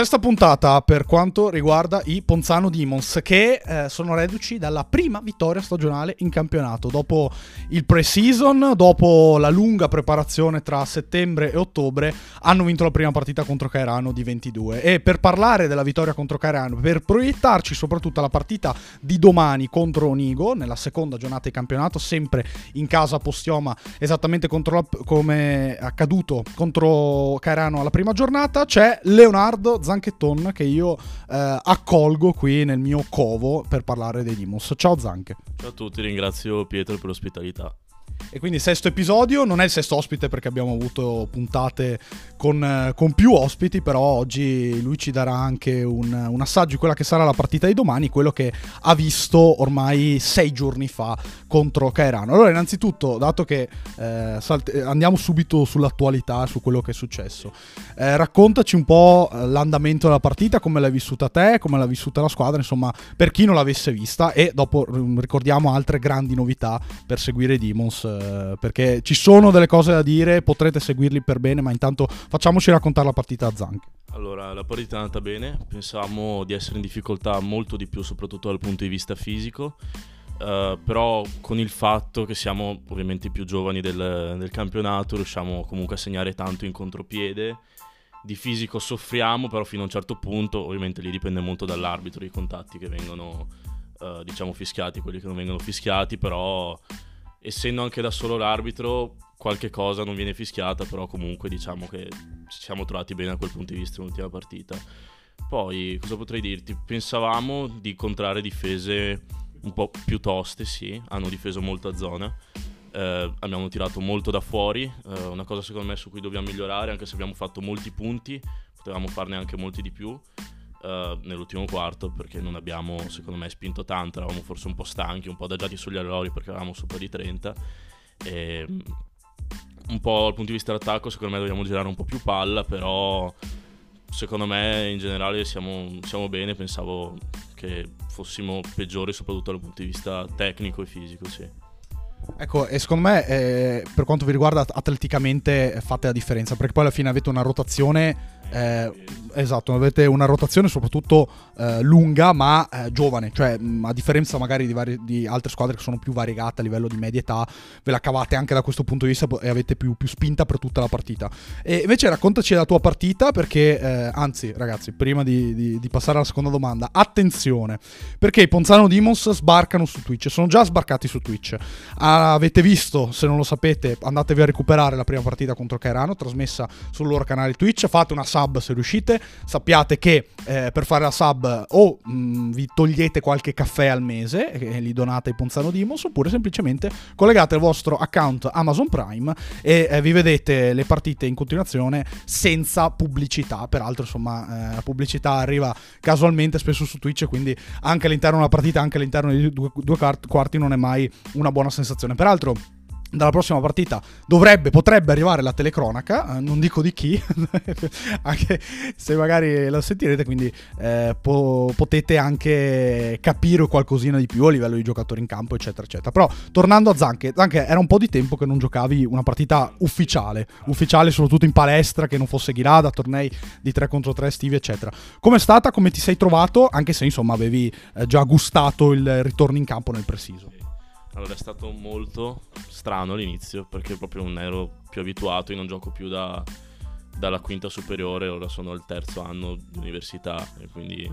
Sesta puntata per quanto riguarda i Ponzano Demons, che sono reduci dalla prima vittoria stagionale in campionato dopo il pre-season, dopo la lunga preparazione tra settembre e ottobre. Hanno vinto la prima partita contro Caerano di 22, e per parlare della vittoria contro Caerano, per proiettarci soprattutto alla partita di domani contro Onigo nella seconda giornata di campionato, sempre in casa Postioma, esattamente come è accaduto contro Caerano alla prima giornata, c'è Leonardo Ton, che io accolgo qui nel mio covo per parlare dei Demons. Ciao Zanche. Ciao a tutti, ringrazio Pietro per l'ospitalità. E quindi sesto episodio, non è il sesto ospite perché abbiamo avuto puntate con più ospiti, però oggi lui ci darà anche un assaggio di quella che sarà la partita di domani, quello che ha visto ormai 6 giorni fa contro Caerano. Allora, innanzitutto, dato che andiamo subito sull'attualità, su quello che è successo, raccontaci un po' l'andamento della partita, come l'hai vissuta te, come l'ha vissuta la squadra, insomma, per chi non l'avesse vista, e dopo ricordiamo altre grandi novità per seguire i Demons, perché ci sono delle cose da dire, potrete seguirli per bene, ma intanto facciamoci raccontare la partita a Zanche. Allora, la partita è andata bene, pensavamo di essere in difficoltà molto di più, soprattutto dal punto di vista fisico, però con il fatto che siamo ovviamente i più giovani del campionato riusciamo comunque a segnare tanto in contropiede. Di fisico soffriamo, però fino a un certo punto, ovviamente lì dipende molto dall'arbitro, i contatti che vengono diciamo fischiati, quelli che non vengono fischiati, però essendo anche da solo l'arbitro qualche cosa non viene fischiata, però comunque diciamo che ci siamo trovati bene da quel punto di vista nell'ultima partita. Poi cosa potrei dirti? Pensavamo di incontrare difese un po' più toste, sì, hanno difeso molto a zona, abbiamo tirato molto da fuori, una cosa secondo me su cui dobbiamo migliorare, anche se abbiamo fatto molti punti, potevamo farne anche molti di più nell'ultimo quarto, perché non abbiamo secondo me spinto tanto, eravamo forse un po' stanchi, un po' adagiati sugli allori perché eravamo sopra di 30, e un po' dal punto di vista dell'attacco secondo me dobbiamo girare un po' più palla, però secondo me in generale siamo bene, pensavo che fossimo peggiori soprattutto dal punto di vista tecnico e fisico, sì. Ecco, e secondo me per quanto vi riguarda atleticamente fate la differenza, perché poi alla fine avete una rotazione esatto, avete una rotazione soprattutto lunga, ma giovane, cioè a differenza magari di altre squadre che sono più variegate a livello di media età, ve la cavate anche da questo punto di vista e avete più spinta per tutta la partita. E invece raccontaci la tua partita, perché anzi ragazzi, prima di passare alla seconda domanda, attenzione, perché i Ponzano Demons sbarcano su Twitch, sono già sbarcati su Twitch. Avete visto, se non lo sapete, andatevi a recuperare la prima partita contro Caerano, trasmessa sul loro canale Twitch, fate una sub se riuscite, sappiate che per fare la sub o vi togliete qualche caffè al mese e li donate ai Ponzano Demons, oppure semplicemente collegate il vostro account Amazon Prime e vi vedete le partite in continuazione senza pubblicità, peraltro insomma la pubblicità arriva casualmente spesso su Twitch, quindi anche all'interno di una partita, anche all'interno di due quarti non è mai una buona sensazione. Peraltro dalla prossima partita potrebbe arrivare la telecronaca, non dico di chi anche se magari la sentirete, quindi potete anche capire qualcosina di più a livello di giocatori in campo eccetera eccetera. Però tornando a Zanche, era un po' di tempo che non giocavi una partita ufficiale, soprattutto in palestra, che non fosse Ghirada, tornei di 3 contro 3 estivi eccetera. Com'è stata? Come ti sei trovato? Anche se insomma avevi già gustato il ritorno in campo nel preciso. Allora, è stato molto strano all'inizio perché proprio non ero più abituato, io non gioco più dalla quinta superiore, ora sono al 3º anno di università e quindi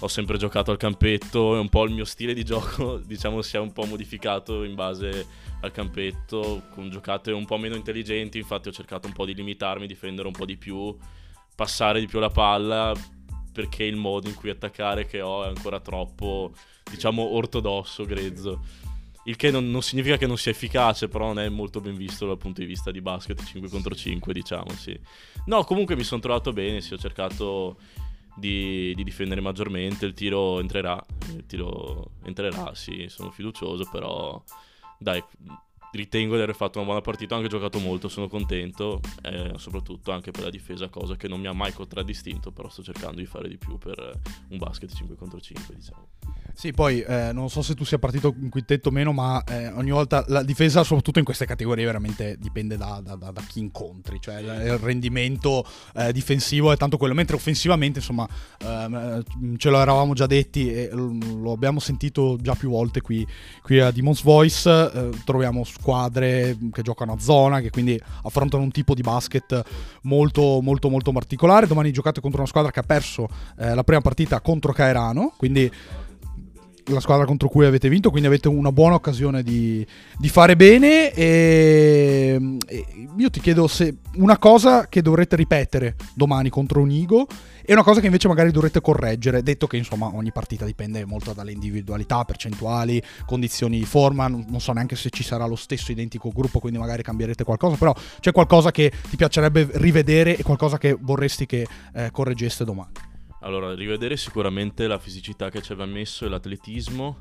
ho sempre giocato al campetto e un po' il mio stile di gioco diciamo si è un po' modificato in base al campetto, con giocate un po' meno intelligenti, infatti ho cercato un po' di limitarmi, difendere un po' di più, passare di più la palla, perché il modo in cui attaccare che ho è ancora troppo diciamo ortodosso, grezzo. Il che non significa che non sia efficace, però non è molto ben visto dal punto di vista di basket 5 contro 5, diciamo, sì. No, comunque mi sono trovato bene, sì, ho cercato di difendere maggiormente, il tiro entrerà, sì, sono fiducioso, però dai, ritengo di aver fatto una buona partita, ho anche giocato molto, sono contento, soprattutto anche per la difesa, cosa che non mi ha mai contraddistinto, però sto cercando di fare di più per un basket 5 contro 5, diciamo. Sì, poi non so se tu sia partito in quintetto o meno, ma ogni volta la difesa, soprattutto in queste categorie, veramente dipende da chi incontri, cioè il rendimento difensivo è tanto quello, mentre offensivamente insomma ce lo eravamo già detti e lo abbiamo sentito già più volte qui a Demon's Voice, troviamo squadre che giocano a zona, che quindi affrontano un tipo di basket molto molto molto particolare. Domani giocate contro una squadra che ha perso la prima partita contro Caerano, quindi la squadra contro cui avete vinto, quindi avete una buona occasione di fare bene. E io ti chiedo se una cosa che dovrete ripetere domani contro Onigo e una cosa che invece magari dovrete correggere, detto che insomma ogni partita dipende molto dalle individualità, percentuali, condizioni di forma, non so neanche se ci sarà lo stesso identico gruppo, quindi magari cambierete qualcosa, però c'è qualcosa che ti piacerebbe rivedere e qualcosa che vorresti che correggeste domani? Allora, rivedere sicuramente la fisicità che ci aveva messo e l'atletismo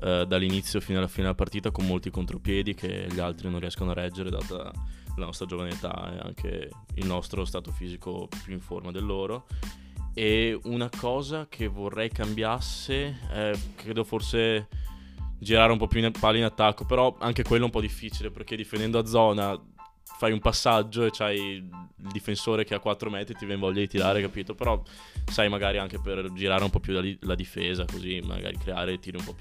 dall'inizio fino alla fine della partita, con molti contropiedi che gli altri non riescono a reggere, data la nostra giovane età e anche il nostro stato fisico più in forma del loro. E una cosa che vorrei cambiasse, credo forse girare un po' più in palla in attacco, però anche quello è un po' difficile, perché difendendo a zona fai un passaggio e c'hai il difensore che a 4 metri ti viene voglia di tirare, capito? Però sai, magari anche per girare un po' più la difesa, così magari creare tiri un po'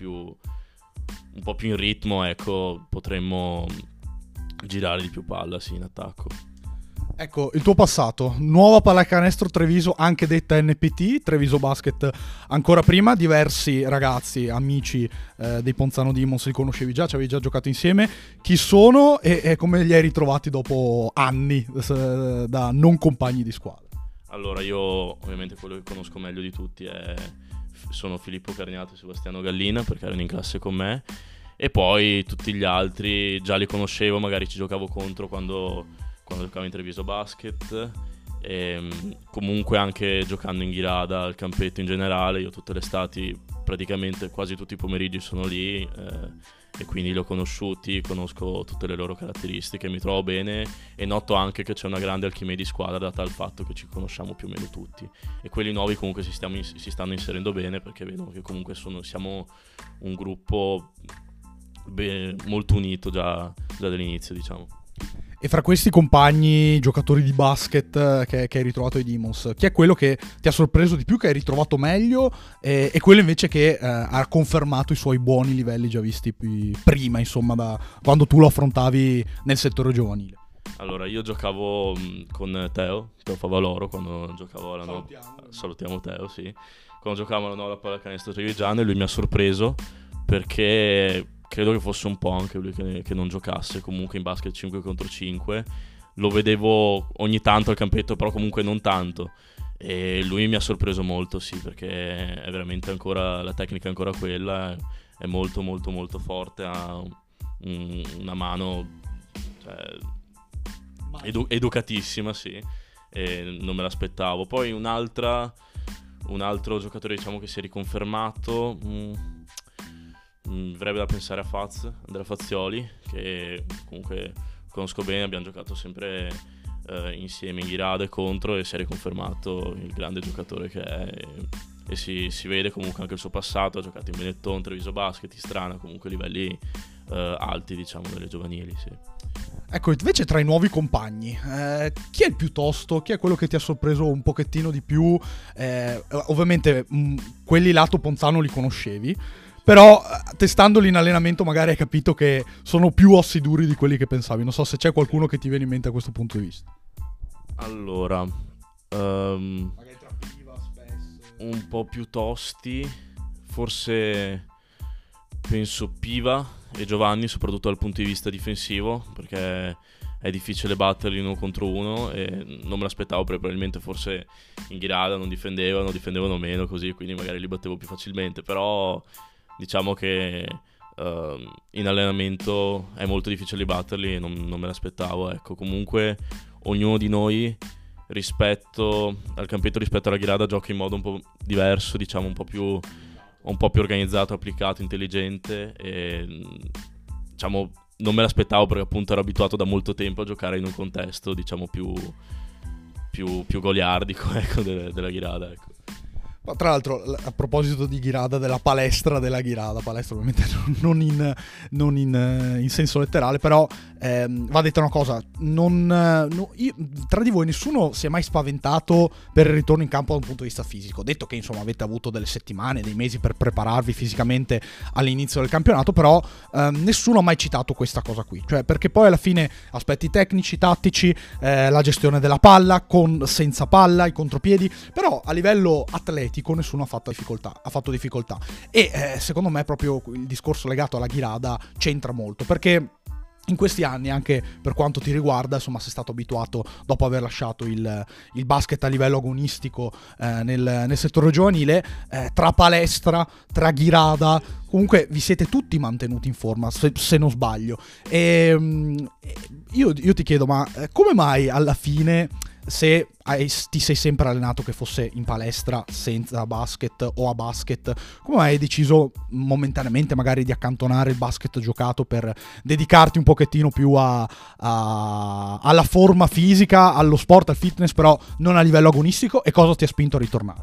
più in ritmo, ecco, potremmo girare di più palla, sì, in attacco. Ecco, il tuo passato, nuova pallacanestro Treviso, anche detta NPT, Treviso Basket ancora prima, diversi ragazzi, amici dei Ponzano Demons, li conoscevi già, ci avevi già giocato insieme, chi sono e come li hai ritrovati dopo anni da non compagni di squadra? Allora, io ovviamente quello che conosco meglio di tutti sono Filippo Carniato e Sebastiano Gallina, perché erano in classe con me, e poi tutti gli altri già li conoscevo, magari ci giocavo contro quando giocavo in Treviso Basket, e comunque anche giocando in Ghirada, al campetto in generale, io tutte le estati praticamente quasi tutti i pomeriggi sono lì, e quindi li ho conosciuti, conosco tutte le loro caratteristiche, mi trovo bene e noto anche che c'è una grande alchimia di squadra data al fatto che ci conosciamo più o meno tutti, e quelli nuovi comunque si stanno inserendo bene, perché vedono che comunque siamo un gruppo molto unito già dall'inizio, diciamo. E fra questi compagni, giocatori di basket che hai ritrovato ai Demons, chi è quello che ti ha sorpreso di più, che hai ritrovato meglio, e quello invece che ha confermato i suoi buoni livelli già visti prima, insomma, da quando tu lo affrontavi nel settore giovanile? Allora, io giocavo con Teo Favaloro, quando giocavo alla nuova... Salutiamo Teo, sì. Quando giocavo alla nuova pallacanestro trevigiana, e lui mi ha sorpreso perché... credo che fosse un po' anche lui che non giocasse comunque in basket 5 contro 5, lo vedevo ogni tanto al campetto, però comunque non tanto, e lui mi ha sorpreso molto, sì, perché è veramente ancora, la tecnica è ancora quella, è molto molto molto forte, ha una mano, cioè, educatissima, sì, e non me l'aspettavo. Poi un altro giocatore, diciamo, che si è riconfermato, mi verrebbe da pensare a Andrea Fazzioli, che comunque conosco bene, abbiamo giocato sempre insieme in Ghirada e contro, e si è riconfermato il grande giocatore che è, e si vede comunque anche il suo passato, ha giocato in Benetton, Treviso Basket, Strana, comunque livelli alti, diciamo, delle giovanili, sì. Ecco, invece tra i nuovi compagni, chi è il più tosto? Chi è quello che ti ha sorpreso un pochettino di più? Ovviamente quelli lato Ponzano li conoscevi, però testandoli in allenamento magari hai capito che sono più ossi duri di quelli che pensavi. Non so se c'è qualcuno che ti viene in mente a questo punto di vista. Allora, magari trapiva spesso, un po' più tosti, forse penso Piva e Giovanni, soprattutto dal punto di vista difensivo, perché è difficile batterli 1 contro 1, e non me l'aspettavo, perché probabilmente forse in Ghirada non difendevano meno, così, quindi magari li battevo più facilmente, però... diciamo che in allenamento è molto difficile batterli, e non me l'aspettavo, ecco. Comunque ognuno di noi rispetto al campetto, rispetto alla Ghirada, gioca in modo un po' diverso, diciamo un po' più organizzato, applicato, intelligente, e diciamo non me l'aspettavo, perché appunto ero abituato da molto tempo a giocare in un contesto, diciamo, più goliardico, ecco, della Ghirada, ecco. Ma tra l'altro, a proposito di Ghirada, della palestra della Ghirada, palestra ovviamente non in senso letterale, però va detta una cosa, tra di voi nessuno si è mai spaventato per il ritorno in campo da un punto di vista fisico, detto che insomma avete avuto delle settimane, dei mesi per prepararvi fisicamente all'inizio del campionato, però nessuno ha mai citato questa cosa qui, cioè perché poi alla fine aspetti tecnici, tattici, la gestione della palla, con senza palla, i contropiedi, però a livello atletico nessuno ha fatto difficoltà e secondo me proprio il discorso legato alla Ghirada c'entra molto, perché in questi anni, anche per quanto ti riguarda, insomma, sei stato abituato, dopo aver lasciato il basket a livello agonistico nel settore giovanile, tra palestra, tra Ghirada, comunque vi siete tutti mantenuti in forma, se non sbaglio, e io ti chiedo, ma come mai alla fine, se ti sei sempre allenato, che fosse in palestra, senza basket o a basket, come hai deciso momentaneamente magari di accantonare il basket giocato per dedicarti un pochettino più alla forma fisica, allo sport, al fitness, però non a livello agonistico, e cosa ti ha spinto a ritornare?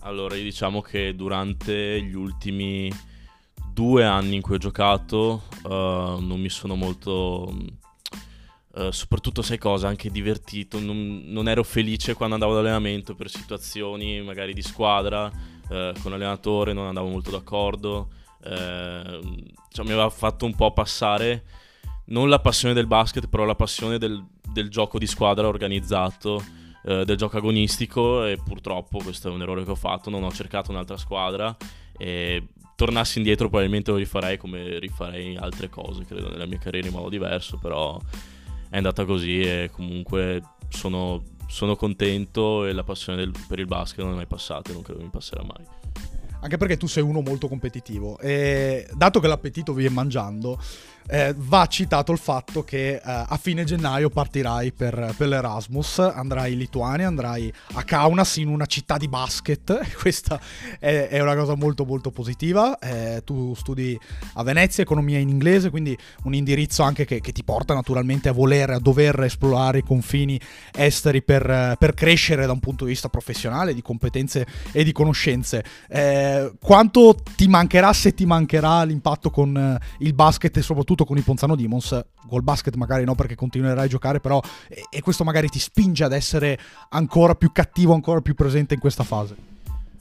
Allora, io diciamo che durante gli ultimi 2 anni in cui ho giocato non mi sono molto... soprattutto, sai cosa, anche divertito, non ero felice quando andavo all'allenamento per situazioni magari di squadra, con l'allenatore non andavo molto d'accordo, cioè, mi aveva fatto un po' passare non la passione del basket, però la passione del gioco di squadra organizzato, del gioco agonistico, e purtroppo questo è un errore che ho fatto, non ho cercato un'altra squadra, e tornassi indietro probabilmente lo rifarei, come rifarei altre cose credo nella mia carriera in modo diverso, però è andata così e comunque sono contento, e la passione per il basket non è mai passata e non credo mi passerà mai. Anche perché tu sei uno molto competitivo e, dato che l'appetito vi è mangiando, va citato il fatto che a fine gennaio partirai per l'Erasmus, andrai in Lituania, andrai a Kaunas, in una città di basket. Questa è una cosa molto molto positiva. Tu studi a Venezia economia in inglese, quindi un indirizzo anche che ti porta naturalmente a dover esplorare i confini esteri per crescere da un punto di vista professionale, di competenze e di conoscenze. Quanto ti mancherà, se ti mancherà, l'impatto con il basket e soprattutto con i Ponzano Demons? Col basket magari no, perché continuerai a giocare, però e questo magari ti spinge ad essere ancora più cattivo, ancora più presente in questa fase.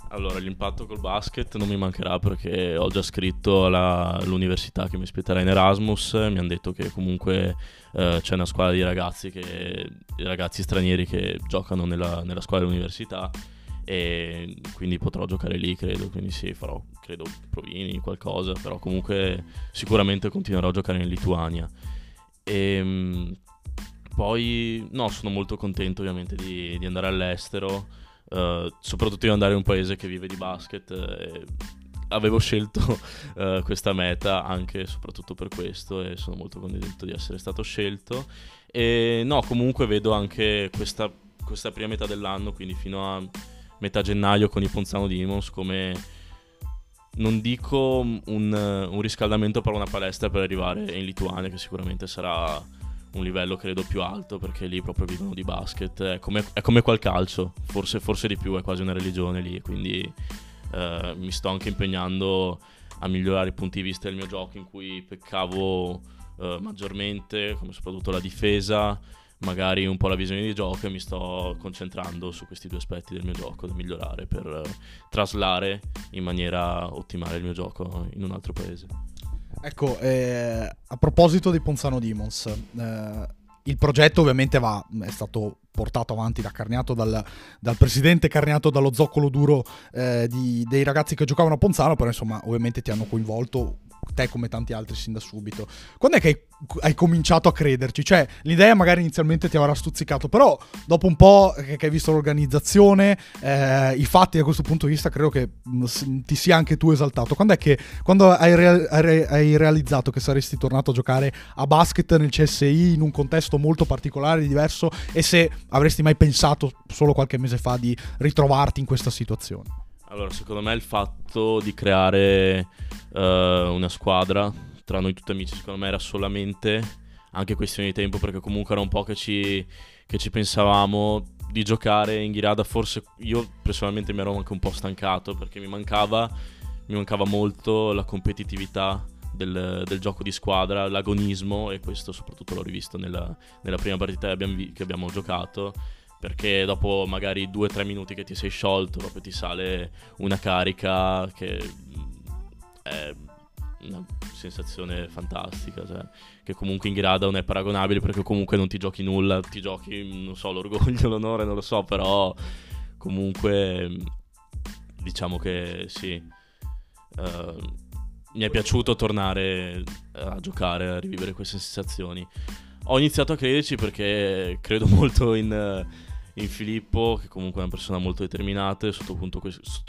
Allora, l'impatto col basket non mi mancherà, perché ho già scritto all'università che mi aspetterà in Erasmus, mi hanno detto che comunque c'è una squadra di ragazzi stranieri che giocano nella squadra dell'università, e quindi potrò giocare lì, credo, quindi sì, farò credo provini, qualcosa, però comunque sicuramente continuerò a giocare in Lituania. E poi no, sono molto contento ovviamente di andare all'estero, soprattutto di andare in un paese che vive di basket, avevo scelto questa meta anche e soprattutto per questo, e sono molto contento di essere stato scelto. E no, comunque vedo anche questa prima metà dell'anno, quindi fino a metà gennaio con i Ponzano Demons, come non dico un riscaldamento, però una palestra per arrivare in Lituania, che sicuramente sarà un livello credo più alto, perché lì proprio vivono di basket, è come quel calcio, forse di più, è quasi una religione lì, quindi mi sto anche impegnando a migliorare i punti di vista del mio gioco, in cui peccavo maggiormente, come soprattutto la difesa, magari un po' la visione di gioco, e mi sto concentrando su questi 2 aspetti del mio gioco da migliorare per traslare in maniera ottimale il mio gioco in un altro paese. Ecco, a proposito dei Ponzano Demons, il progetto ovviamente è stato portato avanti da Carniato, dal presidente Carniato, dallo zoccolo duro dei ragazzi che giocavano a Ponzano, però insomma ovviamente ti hanno coinvolto, te come tanti altri, sin da subito. Quando è che hai cominciato a crederci? Cioè, l'idea magari inizialmente ti avrà stuzzicato, però dopo un po' che hai visto l'organizzazione, i fatti, da questo punto di vista credo che ti sia anche tu esaltato. Quando hai realizzato che saresti tornato a giocare a basket nel CSI, in un contesto molto particolare, diverso, e se avresti mai pensato solo qualche mese fa di ritrovarti in questa situazione? Allora, secondo me il fatto di creare una squadra tra noi tutti amici, secondo me era solamente anche questione di tempo, perché comunque era un po' che ci pensavamo, di giocare in Ghirada, forse io personalmente mi ero anche un po' stancato, perché mi mancava molto la competitività del gioco di squadra, l'agonismo, e questo soprattutto l'ho rivisto nella prima partita che abbiamo giocato, perché dopo magari 2-3 minuti che ti sei sciolto, dopo ti sale una carica che è una sensazione fantastica, cioè, che comunque in Ghirada non è paragonabile, perché comunque non ti giochi nulla, ti giochi, non so, l'orgoglio, l'onore, non lo so, però comunque diciamo che sì, mi è piaciuto tornare a giocare, a rivivere queste sensazioni. Ho iniziato a crederci perché credo molto in Filippo, che comunque è una persona molto determinata e sotto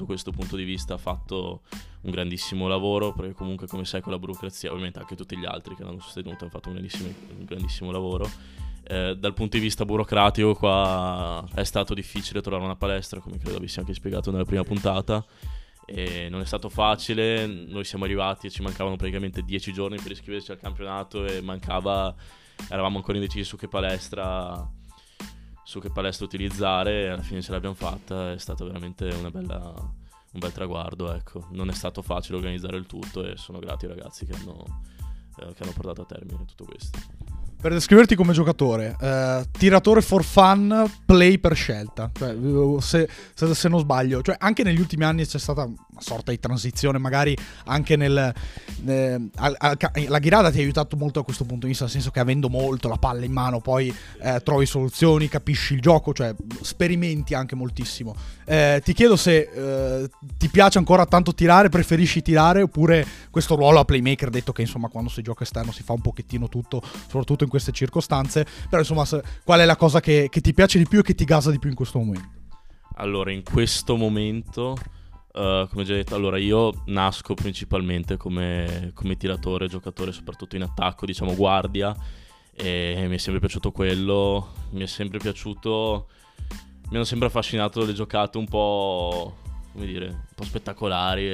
questo punto di vista ha fatto un grandissimo lavoro, perché comunque, come sai, con la burocrazia, ovviamente anche tutti gli altri che l'hanno sostenuto hanno fatto un grandissimo lavoro. Dal punto di vista burocratico qua è stato difficile trovare una palestra, come credo avessi anche spiegato nella prima puntata, e non è stato facile. Noi siamo arrivati e ci mancavano praticamente 10 giorni per iscriverci al campionato e eravamo ancora indecisi su che palestra utilizzare, e alla fine ce l'abbiamo fatta. È stato veramente un bel traguardo, ecco. Non è stato facile organizzare il tutto e sono grato ai ragazzi che hanno portato a termine tutto questo. Per descriverti come giocatore, tiratore for fun, play per scelta, cioè, se non sbaglio, cioè, anche negli ultimi anni c'è stata una sorta di transizione, magari anche la Ghirada ti ha aiutato molto a questo punto di vista, nel senso che avendo molto la palla in mano poi trovi soluzioni, capisci il gioco, cioè sperimenti anche moltissimo. Ti chiedo se ti piace ancora tanto tirare, preferisci tirare, oppure questo ruolo a playmaker, detto che insomma quando si gioca esterno si fa un pochettino tutto, soprattutto in queste circostanze, però insomma qual è la cosa che ti piace di più e che ti gasa di più in questo momento? Allora, in questo momento come già detto, allora io nasco principalmente come tiratore, giocatore soprattutto in attacco, diciamo guardia, e mi è sempre piaciuto quello, mi hanno sempre affascinato le giocate un po', come dire, un po' spettacolari,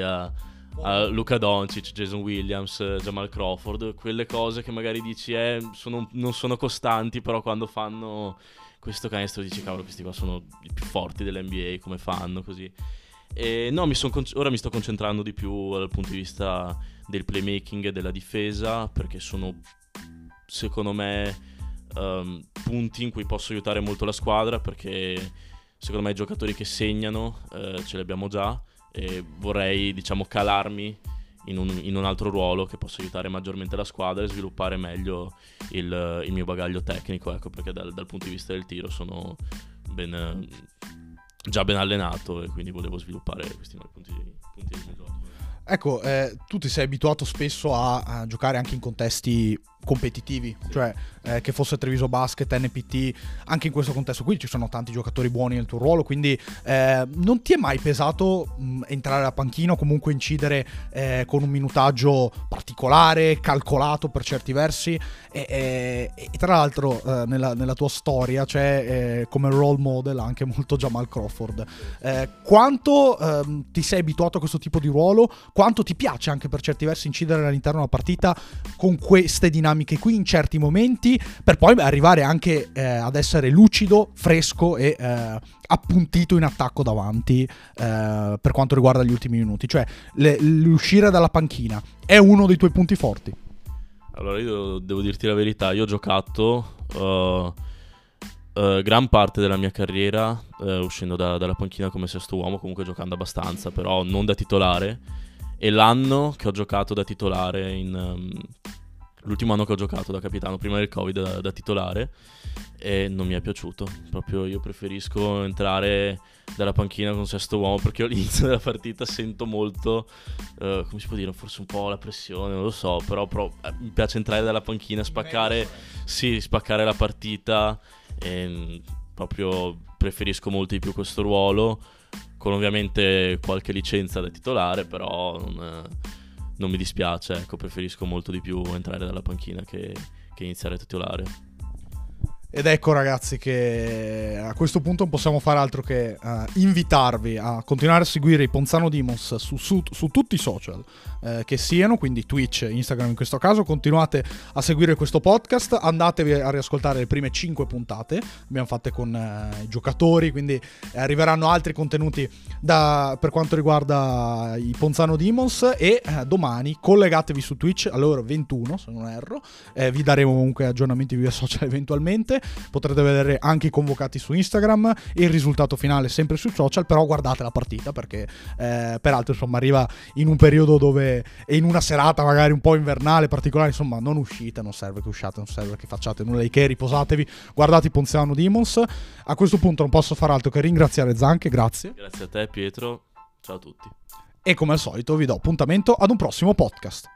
Luka Doncic, Jason Williams, Jamal Crawford, quelle cose che magari dici non sono costanti, però quando fanno questo canestro dici cavolo, questi qua sono i più forti dell'NBA, come fanno così. E no, ora mi sto concentrando di più dal punto di vista del playmaking e della difesa, perché sono secondo me punti in cui posso aiutare molto la squadra, perché secondo me i giocatori che segnano ce li abbiamo già, e vorrei, diciamo, calarmi in un altro ruolo che possa aiutare maggiormente la squadra e sviluppare meglio il mio bagaglio tecnico, ecco, perché dal punto di vista del tiro sono già ben allenato, e quindi volevo sviluppare questi nuovi punti di gioco. Ecco, tu ti sei abituato spesso a giocare anche in contesti competitivi, sì, cioè che fosse Treviso Basket, NPT, anche in questo contesto qui ci sono tanti giocatori buoni nel tuo ruolo, quindi non ti è mai pesato entrare alla panchina o comunque incidere con un minutaggio particolare, calcolato per certi versi, e tra l'altro nella tua storia c'è come role model anche molto Jamal Crawford. Quanto ti sei abituato a questo tipo di ruolo? Quanto ti piace anche per certi versi incidere all'interno della partita con queste dinamiche qui in certi momenti, per poi arrivare anche ad essere lucido, fresco e appuntito in attacco davanti per quanto riguarda gli ultimi minuti? Cioè l'uscire dalla panchina è uno dei tuoi punti forti? Allora, io devo dirti la verità, io ho giocato gran parte della mia carriera uscendo dalla panchina come sesto uomo, comunque giocando abbastanza, però non da titolare, e l'anno che ho giocato da titolare l'ultimo anno che ho giocato da capitano, prima del Covid, da titolare, e non mi è piaciuto. Proprio io preferisco entrare dalla panchina con sesto uomo, perché all'inizio della partita sento molto, come si può dire, forse un po' la pressione, non lo so, però mi piace entrare dalla panchina, spaccare la partita, e proprio preferisco molto di più questo ruolo, con ovviamente qualche licenza da titolare, però non mi dispiace, ecco, preferisco molto di più entrare dalla panchina che iniziare a titolare. Ed ecco ragazzi che a questo punto non possiamo fare altro che invitarvi a continuare a seguire i Ponzano Demons su tutti i social che siano, quindi Twitch, Instagram in questo caso. Continuate a seguire questo podcast, andatevi a riascoltare le prime 5 puntate, abbiamo fatte con i giocatori, quindi arriveranno altri contenuti per quanto riguarda i Ponzano Demons. E domani collegatevi su Twitch alle ore 21 se non erro, vi daremo comunque aggiornamenti via social eventualmente. Potrete vedere anche i convocati su Instagram e il risultato finale sempre su social, però guardate la partita perché peraltro insomma arriva in un periodo dove è in una serata magari un po' invernale particolare, insomma non uscite, non serve che usciate, non serve che facciate nulla di che, riposatevi, guardate i Ponzano Demons. A questo punto non posso far altro che ringraziare Zanche, grazie a te Pietro, ciao a tutti e come al solito vi do appuntamento ad un prossimo podcast.